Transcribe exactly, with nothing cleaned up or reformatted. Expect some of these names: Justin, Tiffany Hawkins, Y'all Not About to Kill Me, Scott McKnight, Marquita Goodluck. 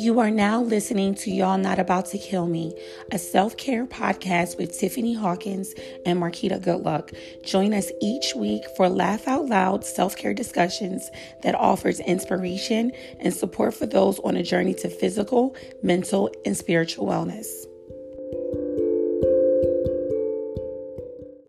You are now listening to Y'all Not About to Kill Me, a self-care podcast with Tiffany Hawkins and Marquita Goodluck. Join us each week for laugh out loud self-care discussions that offers inspiration and support for those on a journey to physical, mental, and spiritual wellness.